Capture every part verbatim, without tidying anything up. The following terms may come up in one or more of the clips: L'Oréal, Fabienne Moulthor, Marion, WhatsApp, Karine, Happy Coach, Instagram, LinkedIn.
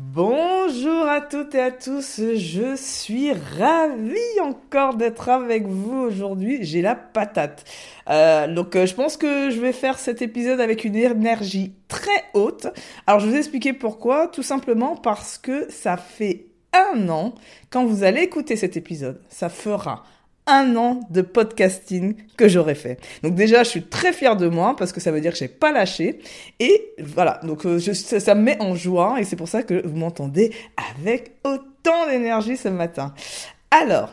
Bonjour à toutes et à tous, je suis ravie encore d'être avec vous aujourd'hui, j'ai la patate. Euh, donc euh, je pense que je vais faire cet épisode avec une énergie très haute. Alors je vais vous expliquer pourquoi, tout simplement parce que ça fait un an, quand vous allez écouter cet épisode, ça fera un an de podcasting que j'aurais fait. Donc déjà, je suis très fière de moi parce que ça veut dire que j'ai pas lâché. Et voilà, donc je, ça, ça me met en joie et c'est pour ça que vous m'entendez avec autant d'énergie ce matin. Alors,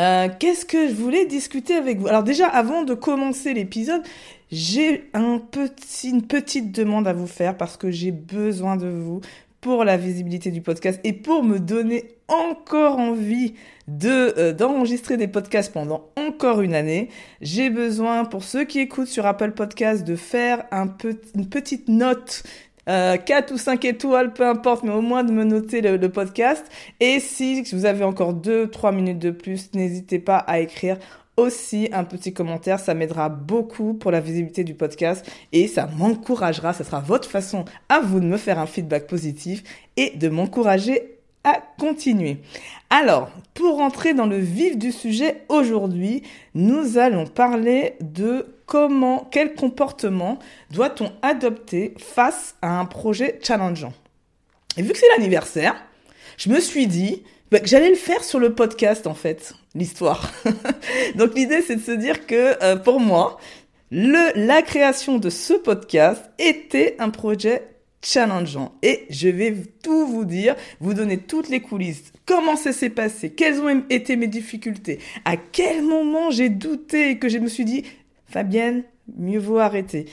euh, qu'est-ce que je voulais discuter avec vous ? Alors déjà, avant de commencer l'épisode, j'ai un petit, une petite demande à vous faire parce que j'ai besoin de vous pour la visibilité du podcast et pour me donner encore envie de euh, d'enregistrer des podcasts pendant encore une année. J'ai besoin, pour ceux qui écoutent sur Apple Podcasts, de faire un peu, une petite note, euh, quatre ou cinq étoiles, peu importe, mais au moins de me noter le, le podcast. Et si vous avez encore deux trois minutes de plus, n'hésitez pas à écrire aussi un petit commentaire, ça m'aidera beaucoup pour la visibilité du podcast et ça m'encouragera, ça sera votre façon à vous de me faire un feedback positif et de m'encourager à continuer. Alors, pour rentrer dans le vif du sujet aujourd'hui, nous allons parler de comment, quel comportement doit-on adopter face à un projet challengeant. Et vu que c'est l'anniversaire, je me suis dit bah, que j'allais le faire sur le podcast en fait, l'histoire. Donc l'idée c'est de se dire que euh, pour moi, le, la création de ce podcast était un projet challengeant. Et je vais tout vous dire, vous donner toutes les coulisses, comment ça s'est passé, quelles ont été mes difficultés, à quel moment j'ai douté et que je me suis dit « Fabienne, mieux vaut arrêter ».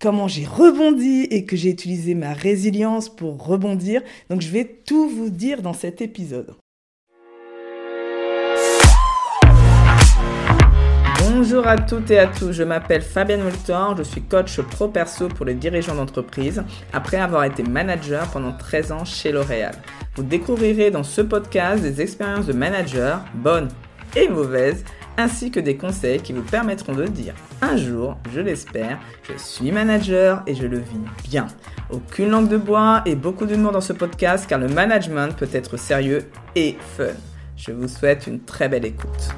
Comment j'ai rebondi et que j'ai utilisé ma résilience pour rebondir. Donc, je vais tout vous dire dans cet épisode. Bonjour à toutes et à tous, je m'appelle Fabienne Moulthor, je suis coach pro perso pour les dirigeants d'entreprise après avoir été manager pendant treize ans chez L'Oréal. Vous découvrirez dans ce podcast des expériences de manager, bonnes et mauvaises, ainsi que des conseils qui vous permettront de dire un jour, je l'espère, je suis manager et je le vis bien. Aucune langue de bois et beaucoup d'humour dans ce podcast car le management peut être sérieux et fun. Je vous souhaite une très belle écoute.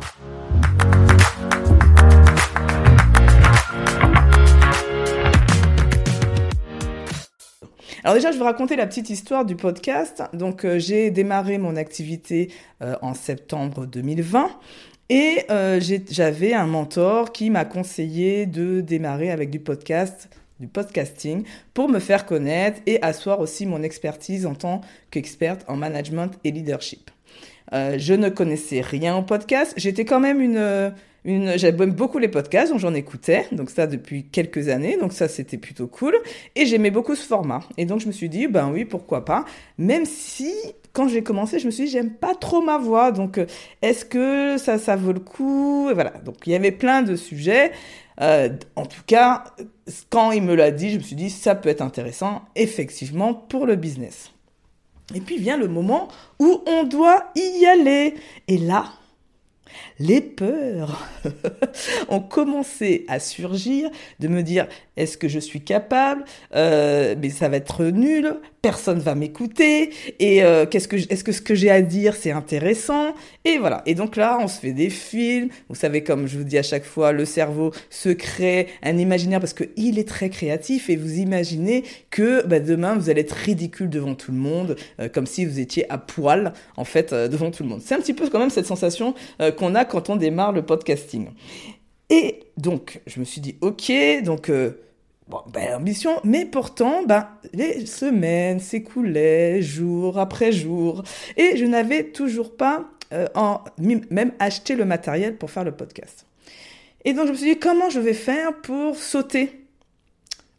Alors déjà, je vais vous raconter la petite histoire du podcast. Donc euh, j'ai démarré mon activité euh, en septembre deux mille vingt. Et euh, j'ai, j'avais un mentor qui m'a conseillé de démarrer avec du podcast, du podcasting, pour me faire connaître et asseoir aussi mon expertise en tant qu'experte en management et leadership. Euh, je ne connaissais rien au podcast. J'étais quand même une, une, j'aimais beaucoup les podcasts, donc j'en écoutais, donc ça depuis quelques années, donc ça c'était plutôt cool. Et j'aimais beaucoup ce format. Et donc je me suis dit, ben oui, pourquoi pas, même si quand j'ai commencé, je me suis dit, j'aime pas trop ma voix, donc est-ce que ça, ça vaut le coup ? Et voilà, donc il y avait plein de sujets. Euh, en tout cas, quand il me l'a dit, je me suis dit, ça peut être intéressant, effectivement, pour le business. Et puis vient le moment où on doit y aller. Et là, les peurs ont commencé à surgir, de me dire, est-ce que je suis capable ? euh, Mais ça va être nul, personne va m'écouter, et euh, qu'est-ce que je, est-ce que ce que j'ai à dire, c'est intéressant ? Et voilà. Et donc là, on se fait des films. Vous savez, comme je vous dis à chaque fois, le cerveau se crée un imaginaire parce qu'il est très créatif, et vous imaginez que bah, demain, vous allez être ridicule devant tout le monde, euh, comme si vous étiez à poil, en fait, euh, devant tout le monde. C'est un petit peu quand même cette sensation euh, qu'on a quand on démarre le podcasting. Et donc, je me suis dit, ok, donc, euh, bon, ben, l'ambition, mais pourtant, ben, les semaines s'écoulaient jour après jour, et je n'avais toujours pas euh, en, même acheté le matériel pour faire le podcast. Et donc, je me suis dit, comment je vais faire pour sauter ?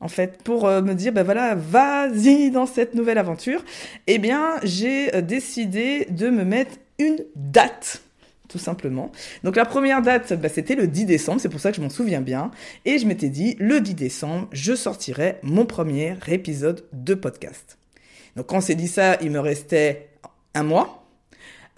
En fait, pour me dire, ben voilà, vas-y dans cette nouvelle aventure. Eh bien, j'ai décidé de me mettre une date, tout simplement. Donc la première date, bah, c'était le dix décembre, c'est pour ça que je m'en souviens bien. Et je m'étais dit, le dix décembre, je sortirai mon premier épisode de podcast. Donc quand on s'est dit ça, il me restait un mois.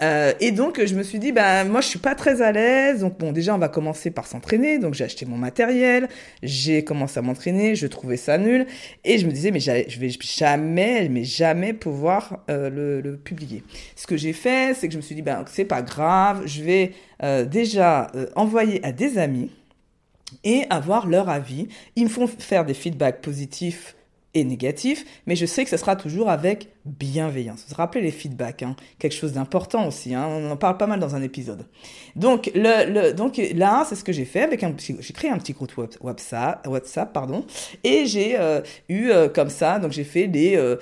Euh, et donc, je me suis dit, bah, moi, je suis pas très à l'aise. Donc, bon, déjà, on va commencer par s'entraîner. Donc, j'ai acheté mon matériel. J'ai commencé à m'entraîner. Je trouvais ça nul. Et je me disais, mais je vais jamais, mais jamais pouvoir euh, le, le publier. Ce que j'ai fait, c'est que je me suis dit, bah, c'est pas grave. Je vais euh, déjà euh, envoyer à des amis et avoir leur avis. Ils me font faire des feedbacks positifs et négatifs, mais je sais que ce sera toujours avec bienveillance. Vous vous rappelez les feedbacks, hein, quelque chose d'important aussi, hein, on en parle pas mal dans un épisode. Donc, le, le, donc là, c'est ce que j'ai fait, avec un petit, j'ai créé un petit groupe web, WhatsApp, WhatsApp pardon, et j'ai euh, eu euh, comme ça, donc j'ai fait des... Euh,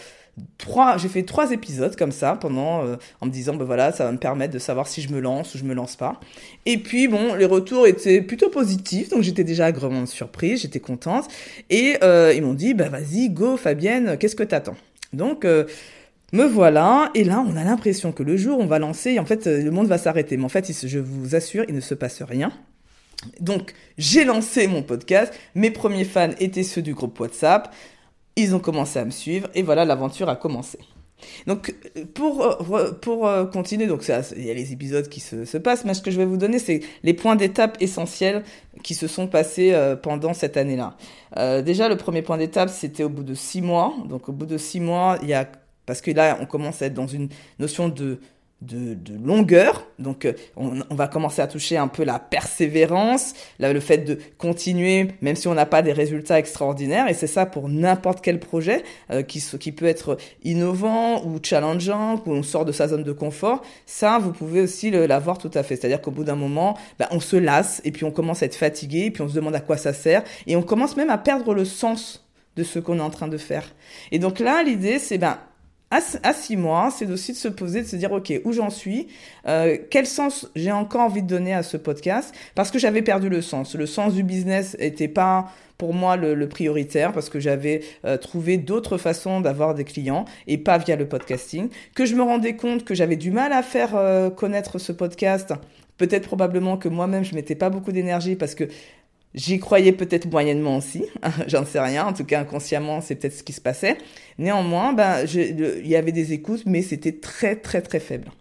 Trois, j'ai fait trois épisodes comme ça pendant, euh, en me disant, ben voilà, ça va me permettre de savoir si je me lance ou je me lance pas. Et puis, bon, les retours étaient plutôt positifs, donc j'étais déjà agréablement surprise, j'étais contente. Et euh, ils m'ont dit, bah vas-y, go Fabienne, qu'est-ce que t'attends ? Donc, euh, me voilà, et là, on a l'impression que le jour, on va lancer, et en fait, le monde va s'arrêter. Mais en fait, je vous assure, il ne se passe rien. Donc, j'ai lancé mon podcast, mes premiers fans étaient ceux du groupe WhatsApp. Ils ont commencé à me suivre et voilà, l'aventure a commencé. Donc, pour pour continuer, donc ça, il y a les épisodes qui se, se passent, mais ce que je vais vous donner, c'est les points d'étape essentiels qui se sont passés euh, pendant cette année-là. Euh, déjà, le premier point d'étape, c'était au bout de six mois. Donc, au bout de six mois, il y a parce que là, on commence à être dans une notion de De, de longueur, donc on, on va commencer à toucher un peu la persévérance, là, le fait de continuer même si on n'a pas des résultats extraordinaires, et c'est ça pour n'importe quel projet euh, qui, qui peut être innovant ou challengeant, où on sort de sa zone de confort. Ça, vous pouvez aussi le, l'avoir tout à fait, c'est-à-dire qu'au bout d'un moment, bah, on se lasse, et puis on commence à être fatigué, et puis on se demande à quoi ça sert, et on commence même à perdre le sens de ce qu'on est en train de faire. Et donc là, l'idée, c'est ben à six mois, c'est aussi de se poser, de se dire, ok, où j'en suis, euh, quel sens j'ai encore envie de donner à ce podcast, parce que j'avais perdu le sens. Le sens du business n'était pas pour moi le, le prioritaire, parce que j'avais euh, trouvé d'autres façons d'avoir des clients et pas via le podcasting, que je me rendais compte que j'avais du mal à faire euh, connaître ce podcast. Peut-être probablement que moi-même, je mettais pas beaucoup d'énergie parce que j'y croyais peut-être moyennement aussi, j'en sais rien, en tout cas inconsciemment, c'est peut-être ce qui se passait. Néanmoins, ben, je, le, il y avait des écoutes, mais c'était très très très faible.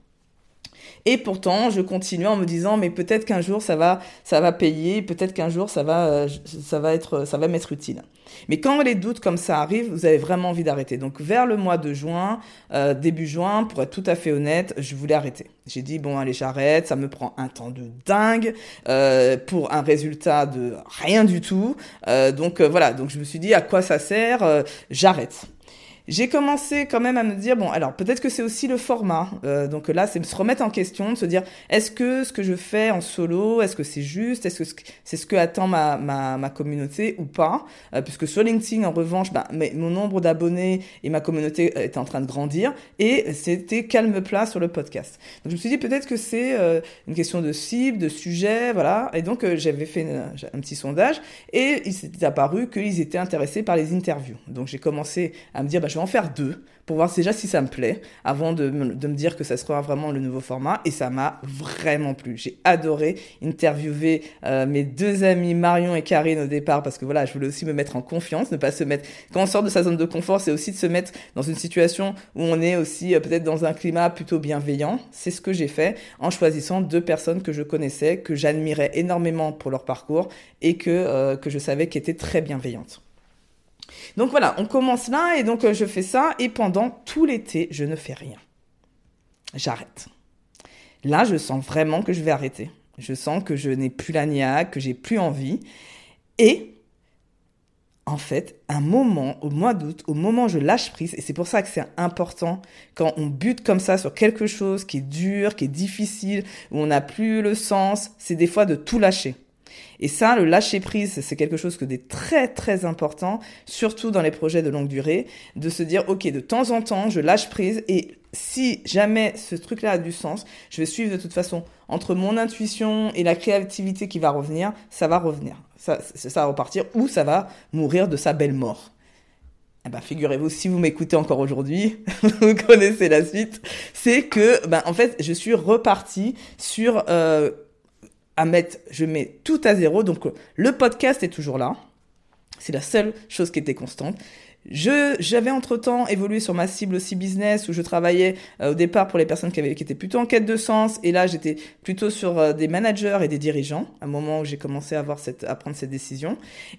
Et pourtant, je continuais en me disant, mais peut-être qu'un jour ça va, ça va payer, peut-être qu'un jour ça va, ça va être, ça va m'être utile. Mais quand les doutes comme ça arrivent, vous avez vraiment envie d'arrêter. Donc vers le mois de juin, euh, début juin, pour être tout à fait honnête, je voulais arrêter. J'ai dit bon allez, j'arrête, ça me prend un temps de dingue euh, pour un résultat de rien du tout. Euh, donc euh, voilà, donc je me suis dit à quoi ça sert, euh, j'arrête. J'ai commencé quand même à me dire, bon, alors peut-être que c'est aussi le format. Euh, donc là, c'est se remettre en question, de se dire, est-ce que ce que je fais en solo, est-ce que c'est juste, est-ce que c'est ce que attend ma ma, ma communauté ou pas, euh, puisque sur LinkedIn, en revanche, bah, mais, mon nombre d'abonnés et ma communauté euh, était en train de grandir, et c'était calme plat sur le podcast. Donc je me suis dit, peut-être que c'est euh, une question de cible, de sujet, voilà. Et donc euh, j'avais fait une, un petit sondage, et il s'est apparu qu'ils étaient intéressés par les interviews. Donc j'ai commencé à me dire, bah, je vais en faire deux pour voir déjà si ça me plaît avant de, de me dire que ça sera vraiment le nouveau format, et ça m'a vraiment plu. J'ai adoré interviewer euh, mes deux amies Marion et Karine au départ, parce que voilà, je voulais aussi me mettre en confiance, ne pas se mettre, quand on sort de sa zone de confort, c'est aussi de se mettre dans une situation où on est aussi euh, peut-être dans un climat plutôt bienveillant. C'est ce que j'ai fait en choisissant deux personnes que je connaissais, que j'admirais énormément pour leur parcours, et que, euh, que je savais qu'elles étaient très bienveillantes. Donc voilà, on commence là, et donc je fais ça, et pendant tout l'été, je ne fais rien. J'arrête. Là, je sens vraiment que je vais arrêter. Je sens que je n'ai plus la niaque, que j'ai plus envie. Et en fait, un moment, au mois d'août, au moment où je lâche prise, et c'est pour ça que c'est important quand on bute comme ça sur quelque chose qui est dur, qui est difficile, où on n'a plus le sens, c'est des fois de tout lâcher. Et ça, le lâcher prise, c'est quelque chose que est très très important, surtout dans les projets de longue durée, de se dire ok, de temps en temps, je lâche prise, et si jamais ce truc-là a du sens, je vais suivre de toute façon. Entre mon intuition et la créativité qui va revenir, ça va revenir, ça, ça va repartir, ou ça va mourir de sa belle mort. Eh ben, figurez-vous, si vous m'écoutez encore aujourd'hui, vous connaissez la suite, c'est que, ben, en fait, je suis repartie sur euh, à mettre, je mets tout à zéro, donc le podcast est toujours là, c'est la seule chose qui était constante, Je, j'avais entre-temps évolué sur ma cible aussi business, où je travaillais euh, au départ pour les personnes qui, avaient, qui étaient plutôt en quête de sens, et là j'étais plutôt sur euh, des managers et des dirigeants, à un moment où j'ai commencé à, avoir cette, à prendre cette décision.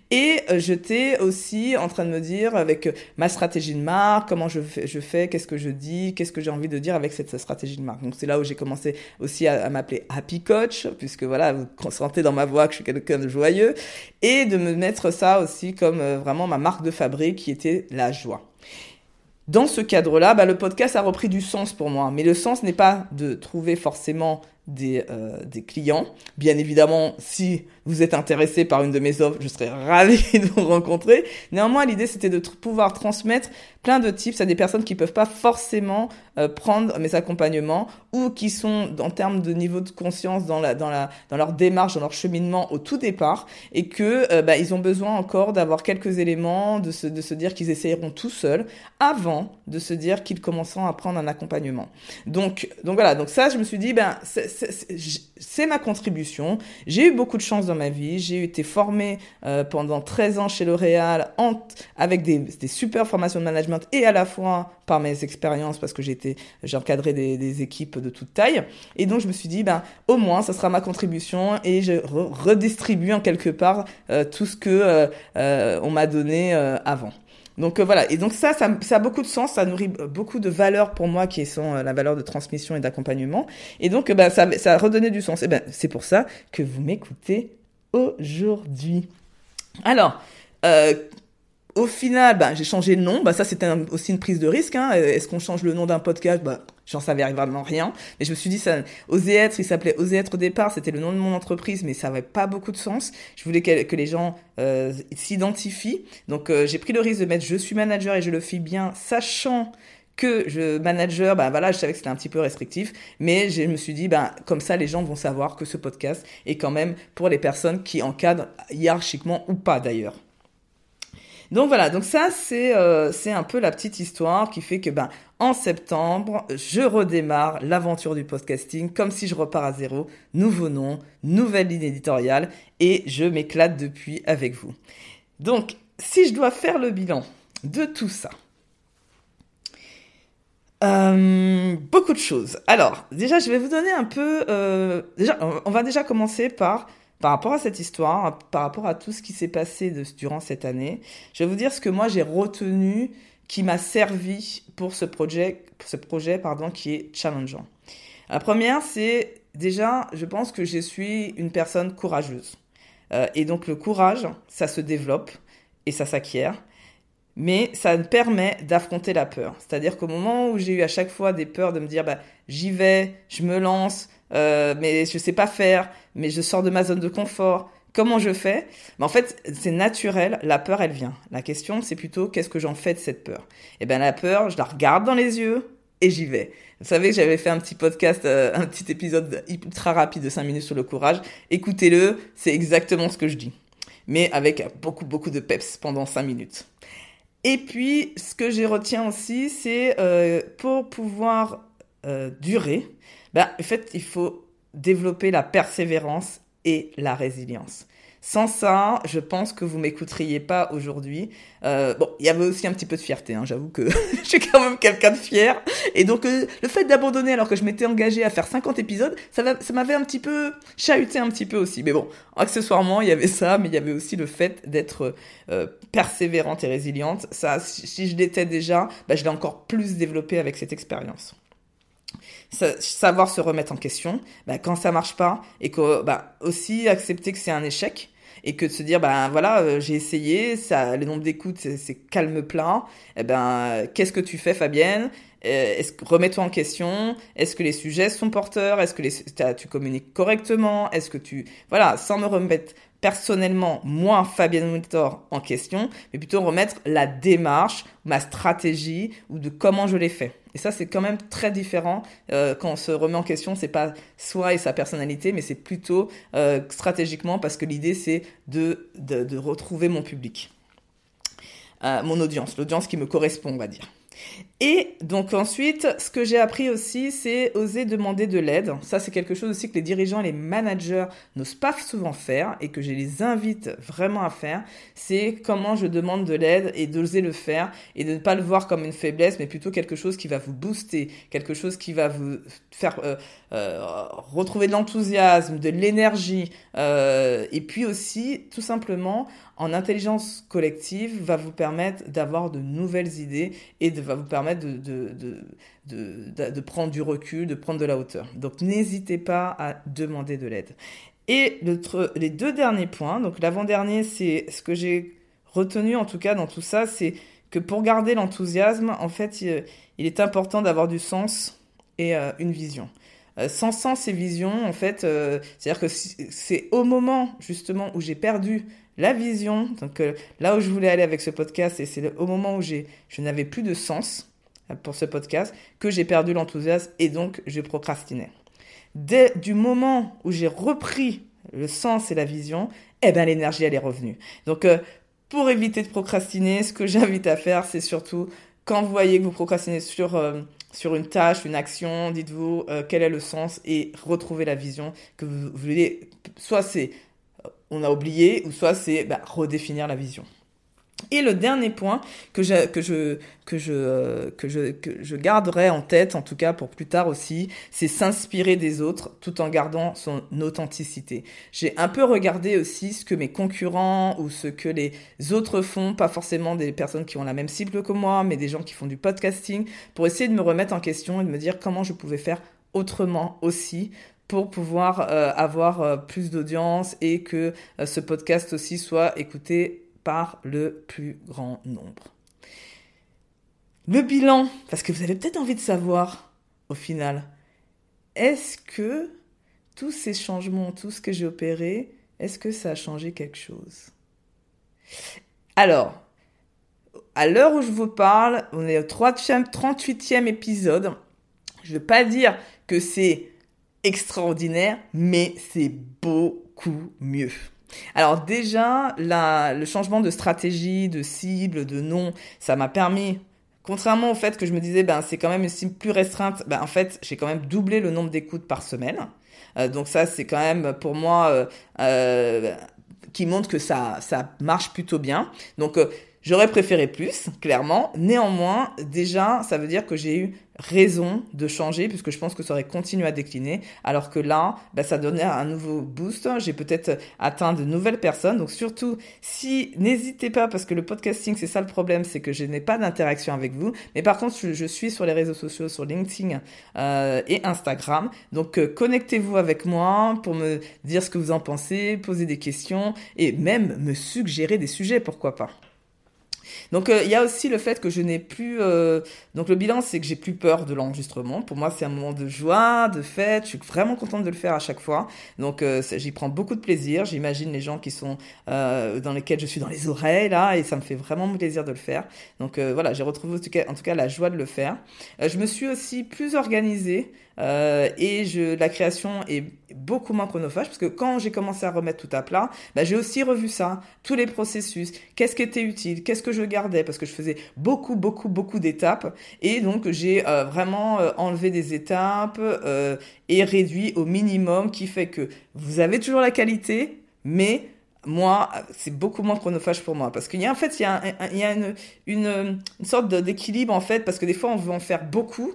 Et euh, j'étais aussi en train de me dire, avec euh, ma stratégie de marque, comment je fais, je fais, qu'est-ce que je dis, qu'est-ce que j'ai envie de dire avec cette stratégie de marque. Donc c'est là où j'ai commencé aussi à, à m'appeler Happy Coach, puisque voilà, vous sentez dans ma voix que je suis quelqu'un de joyeux, et de me mettre ça aussi comme euh, vraiment ma marque de fabrique qui était la joie. Dans ce cadre-là, bah, le podcast a repris du sens pour moi. Mais le sens n'est pas de trouver forcément des, euh, des clients. Bien évidemment, si vous êtes intéressé par une de mes offres, je serais ravie de vous rencontrer. Néanmoins, l'idée, c'était de t- pouvoir transmettre plein de tips à des personnes qui ne peuvent pas forcément euh, prendre mes accompagnements, ou qui sont, en termes de niveau de conscience, dans, la, dans, la, dans leur démarche, dans leur cheminement au tout départ, et que euh, bah, ils ont besoin encore d'avoir quelques éléments, de se, de se dire qu'ils essayeront tout seuls, avant de se dire qu'ils commenceront à prendre un accompagnement. Donc, donc voilà, donc ça, je me suis dit, ben, c'est, c'est, c'est, c'est ma contribution. J'ai eu beaucoup de chance dans ma vie. J'ai été formée euh, pendant treize ans chez L'Oréal, en, avec des, des super formations de management, et à la fois par mes expériences, parce que j'ai, été, j'ai encadré des, des équipes de toute taille. Et donc, je me suis dit, ben, au moins, ça sera ma contribution, et je re- redistribue en quelque part euh, tout ce que euh, euh, on m'a donné euh, avant. Donc euh, voilà, et donc ça, ça, ça a beaucoup de sens, ça nourrit beaucoup de valeurs pour moi, qui sont euh, la valeur de transmission et d'accompagnement. Et donc, euh, ben, ça, ça a redonné du sens. Et ben, c'est pour ça que vous m'écoutez aujourd'hui. Alors, euh, au final, ben, j'ai changé le nom. Ben, ça, c'était un, aussi une prise de risque. Hein. Est-ce qu'on change le nom d'un podcast? Ben, j'en savais vraiment rien. Mais je me suis dit, ça, Oser être, il s'appelait Oser être au départ. C'était le nom de mon entreprise, mais ça n'avait pas beaucoup de sens. Je voulais que, que les gens euh, s'identifient. Donc, euh, j'ai pris le risque de mettre « Je suis manager et je le fais bien », sachant que je manager, ben voilà, je savais que c'était un petit peu restrictif, mais je me suis dit, ben comme ça, les gens vont savoir que ce podcast est quand même pour les personnes qui encadrent hiérarchiquement ou pas d'ailleurs. Donc voilà, donc ça c'est euh, c'est un peu la petite histoire qui fait que ben en septembre, je redémarre l'aventure du podcasting comme si je repars à zéro, nouveau nom, nouvelle ligne éditoriale, et je m'éclate depuis avec vous. Donc si je dois faire le bilan de tout ça, Euh, beaucoup de choses. Alors, déjà, je vais vous donner un peu... Euh, déjà, on va déjà commencer par, par rapport à cette histoire, par rapport à tout ce qui s'est passé de, durant cette année. Je vais vous dire ce que moi, j'ai retenu, qui m'a servi pour ce projet, pour ce projet pardon, qui est challengeant. La première, c'est déjà, je pense que je suis une personne courageuse. Euh, et donc, le courage, ça se développe et ça s'acquiert. Mais ça me permet d'affronter la peur. C'est-à-dire qu'au moment où j'ai eu à chaque fois des peurs de me dire bah, « j'y vais, je me lance, euh, mais je sais pas faire, mais je sors de ma zone de confort, comment je fais ?» bah, en fait, c'est naturel, la peur, elle vient. La question, c'est plutôt « qu'est-ce que j'en fais de cette peur ?» Eh bien, la peur, je la regarde dans les yeux et j'y vais. Vous savez que j'avais fait un petit podcast, euh, un petit épisode ultra rapide de cinq minutes sur le courage. Écoutez-le, c'est exactement ce que je dis. Mais avec beaucoup, beaucoup de peps pendant cinq minutes. Et puis, ce que je retiens aussi, c'est euh, pour pouvoir euh, durer, bah, en fait, il faut développer la persévérance et la résilience. Sans ça, je pense que vous m'écouteriez pas aujourd'hui. Euh, bon, il y avait aussi un petit peu de fierté, hein, j'avoue que je suis quand même quelqu'un de fier. Et donc, euh, le fait d'abandonner alors que je m'étais engagée à faire cinquante épisodes, ça, ça m'avait un petit peu chahuté un petit peu aussi. Mais bon, accessoirement, il y avait ça, mais il y avait aussi le fait d'être euh, persévérante et résiliente. Ça, si je l'étais déjà, bah, je l'ai encore plus développé avec cette expérience. Savoir se remettre en question, bah, quand ça marche pas, et que, bah, aussi accepter que c'est un échec. Et que de se dire, ben voilà, euh, j'ai essayé, ça, le nombre d'écoutes, c'est, c'est calme plat. Eh ben, qu'est-ce que tu fais, Fabienne ? euh, est-ce, remets-toi en question. Est-ce que les sujets sont porteurs ? Est-ce que les, tu communiques correctement ? Est-ce que tu... Voilà, sans me remettre personnellement, moi, Fabienne Moulthor, en question, mais plutôt remettre la démarche, ma stratégie, ou de comment je l'ai fait. Et ça, c'est quand même très différent. Euh, quand on se remet en question, c'est pas soi et sa personnalité, mais c'est plutôt euh, stratégiquement, parce que l'idée, c'est de, de, de retrouver mon public, euh, mon audience, l'audience qui me correspond, on va dire. Et donc ensuite, ce que j'ai appris aussi, c'est oser demander de l'aide. Ça, c'est quelque chose aussi que les dirigeants et les managers n'osent pas souvent faire et que je les invite vraiment à faire. C'est comment je demande de l'aide et d'oser le faire et de ne pas le voir comme une faiblesse, mais plutôt quelque chose qui va vous booster, quelque chose qui va vous faire euh, euh, retrouver de l'enthousiasme, de l'énergie. Euh, et puis aussi, tout simplement, en intelligence collective, va vous permettre d'avoir de nouvelles idées et de, va vous permettre De, de, de, de, de prendre du recul, de prendre de la hauteur. Donc, n'hésitez pas à demander de l'aide. Et le, les deux derniers points, donc l'avant-dernier, c'est ce que j'ai retenu en tout cas dans tout ça, c'est que pour garder l'enthousiasme, en fait, il, il est important d'avoir du sens et euh, une vision. Euh, sans sens et vision, en fait, euh, c'est-à-dire que c'est au moment justement où j'ai perdu la vision, donc euh, là où je voulais aller avec ce podcast, et c'est le, au moment où j'ai, je n'avais plus de sens pour ce podcast, que j'ai perdu l'enthousiasme et donc je procrastinais. Dès du moment où j'ai repris le sens et la vision, eh ben l'énergie elle est revenue. Donc euh, pour éviter de procrastiner, ce que j'invite à faire, c'est surtout quand vous voyez que vous procrastinez sur euh, sur une tâche, une action, dites-vous euh, quel est le sens et retrouvez la vision que vous voulez. Soit c'est on a oublié, ou soit c'est bah, redéfinir la vision. Et le dernier point que je, que je, que je, euh, que je, que je garderai en tête, en tout cas pour plus tard aussi, c'est s'inspirer des autres tout en gardant son authenticité. J'ai un peu regardé aussi ce que mes concurrents ou ce que les autres font, pas forcément des personnes qui ont la même cible que moi, mais des gens qui font du podcasting, pour essayer de me remettre en question et de me dire comment je pouvais faire autrement aussi, pour pouvoir euh, avoir euh, plus d'audience et que euh, ce podcast aussi soit écouté par le plus grand nombre. Le bilan, parce que vous avez peut-être envie de savoir, au final, est-ce que tous ces changements, tout ce que j'ai opéré, est-ce que ça a changé quelque chose ? Alors, à l'heure où je vous parle, on est au trente-huitième épisode. Je ne veux pas dire que c'est extraordinaire, mais c'est beaucoup mieux. Alors déjà, la, le changement de stratégie, de cible, de nom, ça m'a permis, contrairement au fait que je me disais, ben c'est quand même une cible plus restreinte, ben en fait, j'ai quand même doublé le nombre d'écoutes par semaine. Euh, donc ça, c'est quand même pour moi, euh, euh, qui montre que ça, ça marche plutôt bien. Donc euh, j'aurais préféré plus, clairement. Néanmoins, déjà, ça veut dire que j'ai eu raison de changer, puisque je pense que ça aurait continué à décliner, alors que là, bah, ça donnait un nouveau boost. J'ai peut-être atteint de nouvelles personnes. Donc surtout, si, n'hésitez pas, parce que le podcasting, c'est ça le problème, c'est que je n'ai pas d'interaction avec vous. Mais par contre, je, je suis sur les réseaux sociaux, sur LinkedIn euh, et Instagram. Donc euh, connectez-vous avec moi pour me dire ce que vous en pensez, poser des questions et même me suggérer des sujets, pourquoi pas. Donc, il euh, y a aussi le fait que je n'ai plus... Euh... Donc, le bilan, c'est que j'ai plus peur de l'enregistrement. Pour moi, c'est un moment de joie, de fête. Je suis vraiment contente de le faire à chaque fois. Donc, euh, j'y prends beaucoup de plaisir. J'imagine les gens qui sont... Euh, dans lesquels je suis dans les oreilles, là. Et ça me fait vraiment plaisir de le faire. Donc, euh, voilà, j'ai retrouvé en tout, cas, en tout cas la joie de le faire. Euh, je me suis aussi plus organisée. Euh, et je, la création est beaucoup moins chronophage, parce que quand j'ai commencé à remettre tout à plat, bah, j'ai aussi revu ça, tous les processus, qu'est-ce qui était utile, qu'est-ce que je gardais, parce que je faisais beaucoup, beaucoup, beaucoup d'étapes, et donc j'ai euh, vraiment euh, enlevé des étapes euh, et réduit au minimum, qui fait que vous avez toujours la qualité, mais moi, c'est beaucoup moins chronophage pour moi, parce qu'il y a en fait, il y a, un, il y a une, une, une sorte d'équilibre en fait, parce que des fois on veut en faire beaucoup.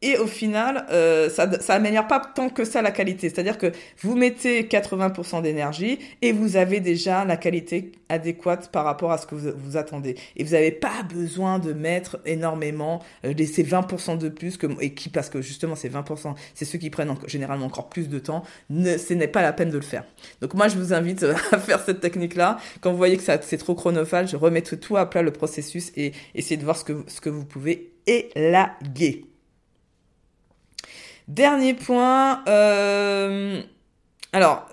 Et au final, euh, ça ça améliore pas tant que ça la qualité. C'est-à-dire que vous mettez quatre-vingts pour cent d'énergie et vous avez déjà la qualité adéquate par rapport à ce que vous, vous attendez. Et vous n'avez pas besoin de mettre énormément, euh, laisser vingt pour cent de plus, que, et qui, parce que justement ces vingt pour cent, c'est ceux qui prennent en, généralement encore plus de temps. Ne, ce n'est pas la peine de le faire. Donc moi, je vous invite à faire cette technique-là. Quand vous voyez que ça, c'est trop chronophage, remettez tout à plat le processus et essayez de voir ce que, ce que vous pouvez élaguer. Dernier point, euh, alors,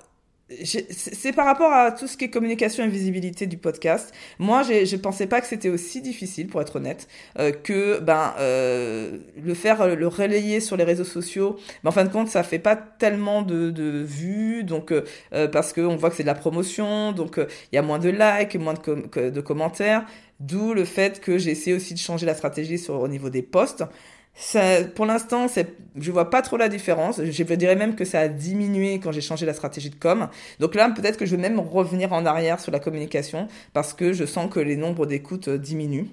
c'est par rapport à tout ce qui est communication et visibilité du podcast. Moi, j'ai, je pensais pas que c'était aussi difficile, pour être honnête, euh, que ben euh, le faire, le relayer sur les réseaux sociaux. Mais en fin de compte, ça fait pas tellement de, de vues, donc euh, parce que on voit que c'est de la promotion, donc il euh, y a moins de likes, moins de, com- de commentaires. D'où le fait que j'ai essayé aussi de changer la stratégie sur au niveau des posts. Ça, pour l'instant, c'est, je vois pas trop la différence. Je dirais même que ça a diminué quand j'ai changé la stratégie de com. Donc là, peut-être que je vais même revenir en arrière sur la communication parce que je sens que les nombres d'écoutes diminuent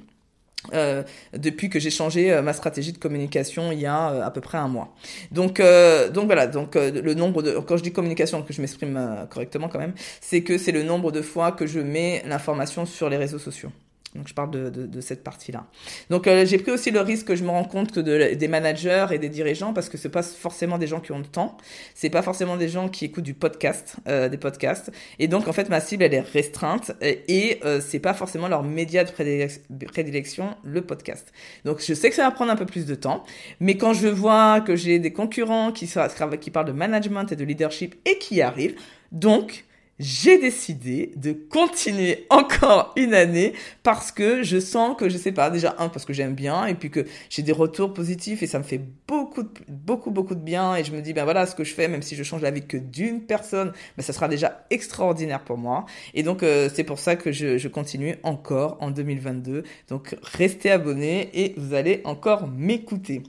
euh, depuis que j'ai changé ma stratégie de communication il y a euh, à peu près un mois. Donc, euh, donc voilà. Donc euh, le nombre de, quand je dis communication, que je m'exprime euh, correctement quand même, c'est que c'est le nombre de fois que je mets l'information sur les réseaux sociaux. Donc, je parle de, de, de cette partie-là. Donc, euh, j'ai pris aussi le risque que je me rends compte que de, des managers et des dirigeants, parce que c'est pas forcément des gens qui ont le temps. C'est pas forcément des gens qui écoutent du podcast, euh, des podcasts. Et donc, en fait, ma cible, elle est restreinte et, et euh, c'est pas forcément leur média de prédile- prédilection, le podcast. Donc, je sais que ça va prendre un peu plus de temps. Mais quand je vois que j'ai des concurrents qui, qui parlent de management et de leadership et qui y arrivent, donc, j'ai décidé de continuer encore une année parce que je sens que, je sais pas, déjà, un, parce que j'aime bien et puis que j'ai des retours positifs et ça me fait beaucoup, de, beaucoup, beaucoup de bien et je me dis, ben voilà, ce que je fais, même si je change la vie que d'une personne, ben ça sera déjà extraordinaire pour moi. Et donc, euh, c'est pour ça que je, je continue encore en deux mille vingt-deux. Donc, restez abonnés et vous allez encore m'écouter.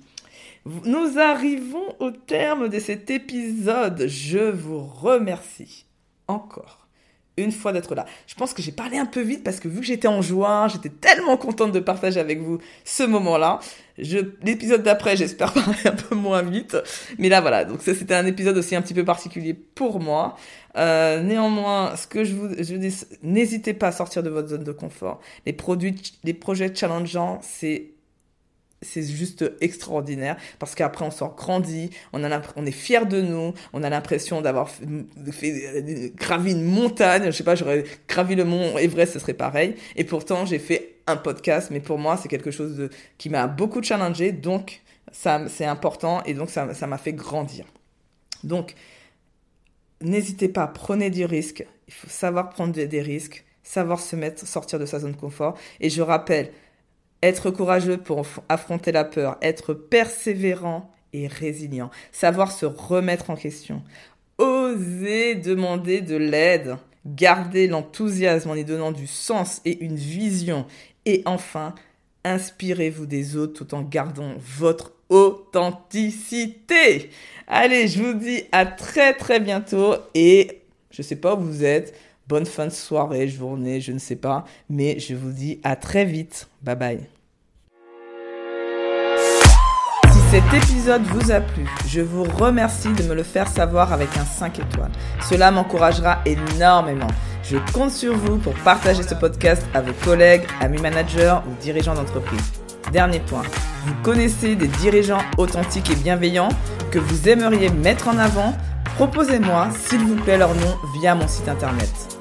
Nous arrivons au terme de cet épisode. Je vous remercie. Encore une fois d'être là. Je pense que j'ai parlé un peu vite parce que vu que j'étais en joie, j'étais tellement contente de partager avec vous ce moment-là. Je, l'épisode d'après, j'espère parler un peu moins vite. Mais là, voilà. Donc ça, c'était un épisode aussi un petit peu particulier pour moi. Euh, néanmoins, ce que je vous, je dis, n'hésitez pas à sortir de votre zone de confort. Les produits, les projets challengeants, c'est c'est juste extraordinaire parce qu'après on sort grandi, on a on est fier de nous, on a l'impression d'avoir fait, fait gravi une montagne, je sais pas, j'aurais gravi le mont Everest, ce serait pareil. Et pourtant, j'ai fait un podcast, mais pour moi, c'est quelque chose de qui m'a beaucoup challengé, donc ça c'est important et donc ça ça m'a fait grandir. Donc n'hésitez pas, prenez du risque, il faut savoir prendre des, des risques, savoir se mettre sortir de sa zone de confort et je rappelle être courageux pour affronter la peur, être persévérant et résilient, savoir se remettre en question, oser demander de l'aide, garder l'enthousiasme en y donnant du sens et une vision, et enfin, inspirez-vous des autres tout en gardant votre authenticité. Allez, je vous dis à très très bientôt et je sais pas où vous êtes. Bonne fin de soirée, journée, je ne sais pas, mais je vous dis à très vite. Bye bye. Si cet épisode vous a plu, je vous remercie de me le faire savoir avec un cinq étoiles. Cela m'encouragera énormément. Je compte sur vous pour partager ce podcast à vos collègues, amis managers ou dirigeants d'entreprise. Dernier point, vous connaissez des dirigeants authentiques et bienveillants que vous aimeriez mettre en avant ? Proposez-moi, s'il vous plaît, leur nom via mon site internet.